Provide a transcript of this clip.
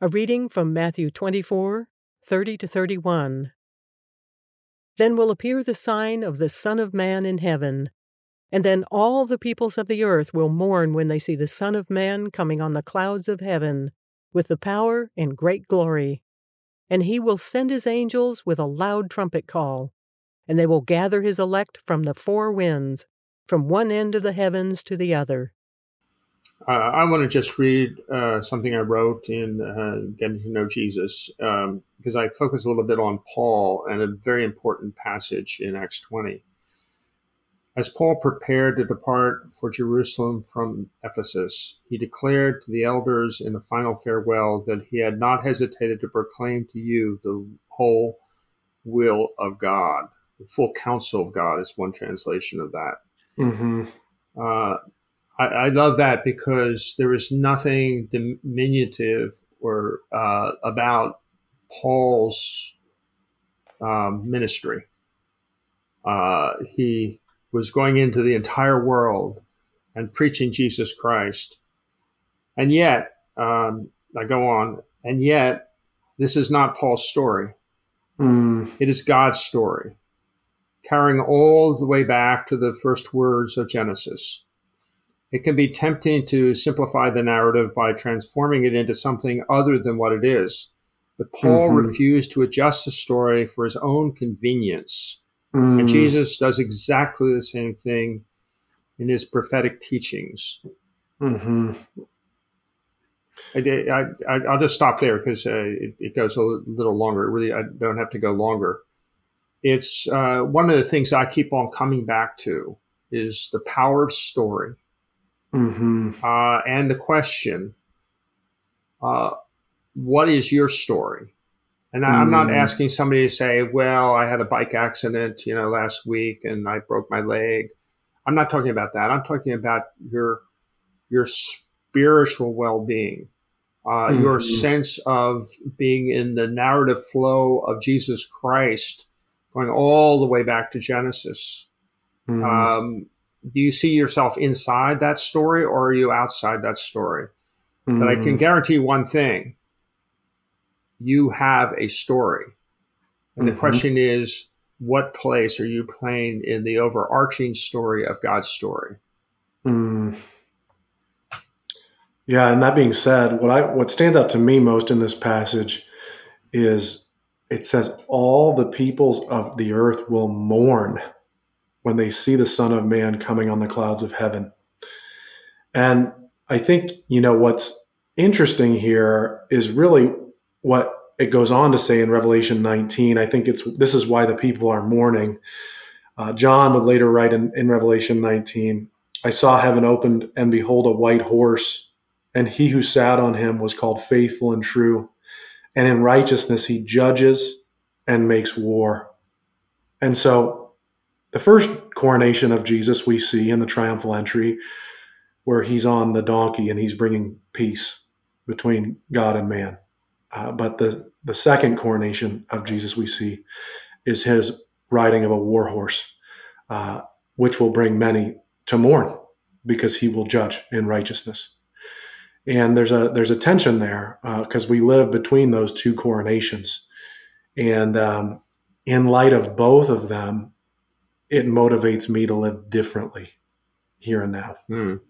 A reading from Matthew 24, 30-31. Then will appear the sign of the Son of Man in heaven, and then all the peoples of the earth will mourn when they see the Son of Man coming on the clouds of heaven, with the power and great glory. And he will send his angels with a loud trumpet call, and they will gather his elect from the four winds, from one end of the heavens to the other. I want to just read something I wrote in Getting to Know Jesus, because I focus a little bit on Paul and a very important passage in Acts 20. As Paul prepared to depart for Jerusalem from Ephesus, he declared to the elders in a final farewell that he had not hesitated to proclaim to you the whole will of God. The full counsel of God is one translation of that. Mm-hmm. I love that because there is nothing diminutive or about Paul's ministry. He was going into the entire world and preaching Jesus Christ. And yet, I go on, and yet this is not Paul's story. Mm. It is God's story, carrying all the way back to the first words of Genesis. It can be tempting to simplify the narrative by transforming it into something other than what it is. But Paul refused to adjust the story for his own convenience. Mm. And Jesus does exactly the same thing in his prophetic teachings. Mm-hmm. I'll just stop there because it goes a little longer. Really, I don't have to go longer. It's one of the things I keep on coming back to is the power of story. Mm-hmm. And the question, what is your story? And I'm not asking somebody to say, well, I had a bike accident, last week and I broke my leg. I'm not talking about that. I'm talking about your spiritual well-being, your sense of being in the narrative flow of Jesus Christ going all the way back to Genesis. Mm-hmm. Do you see yourself inside that story or are you outside that story? Mm. But I can guarantee one thing. You have a story. And the question is, what place are you playing in the overarching story of God's story? Mm. Yeah, and that being said, what stands out to me most in this passage is it says all the peoples of the earth will mourn when they see the Son of Man coming on the clouds of heaven. And I think, what's interesting here is really what it goes on to say in Revelation 19. I think this is why the people are mourning. John would later write in Revelation 19, I saw heaven opened and behold a white horse, and he who sat on him was called Faithful and True. And in righteousness, he judges and makes war. And so, the first coronation of Jesus we see in the triumphal entry where he's on the donkey and he's bringing peace between God and man. But the second coronation of Jesus we see is his riding of a war horse, which will bring many to mourn because he will judge in righteousness. And there's a tension there because we live between those two coronations. And in light of both of them, it motivates me to live differently here and now. Mm.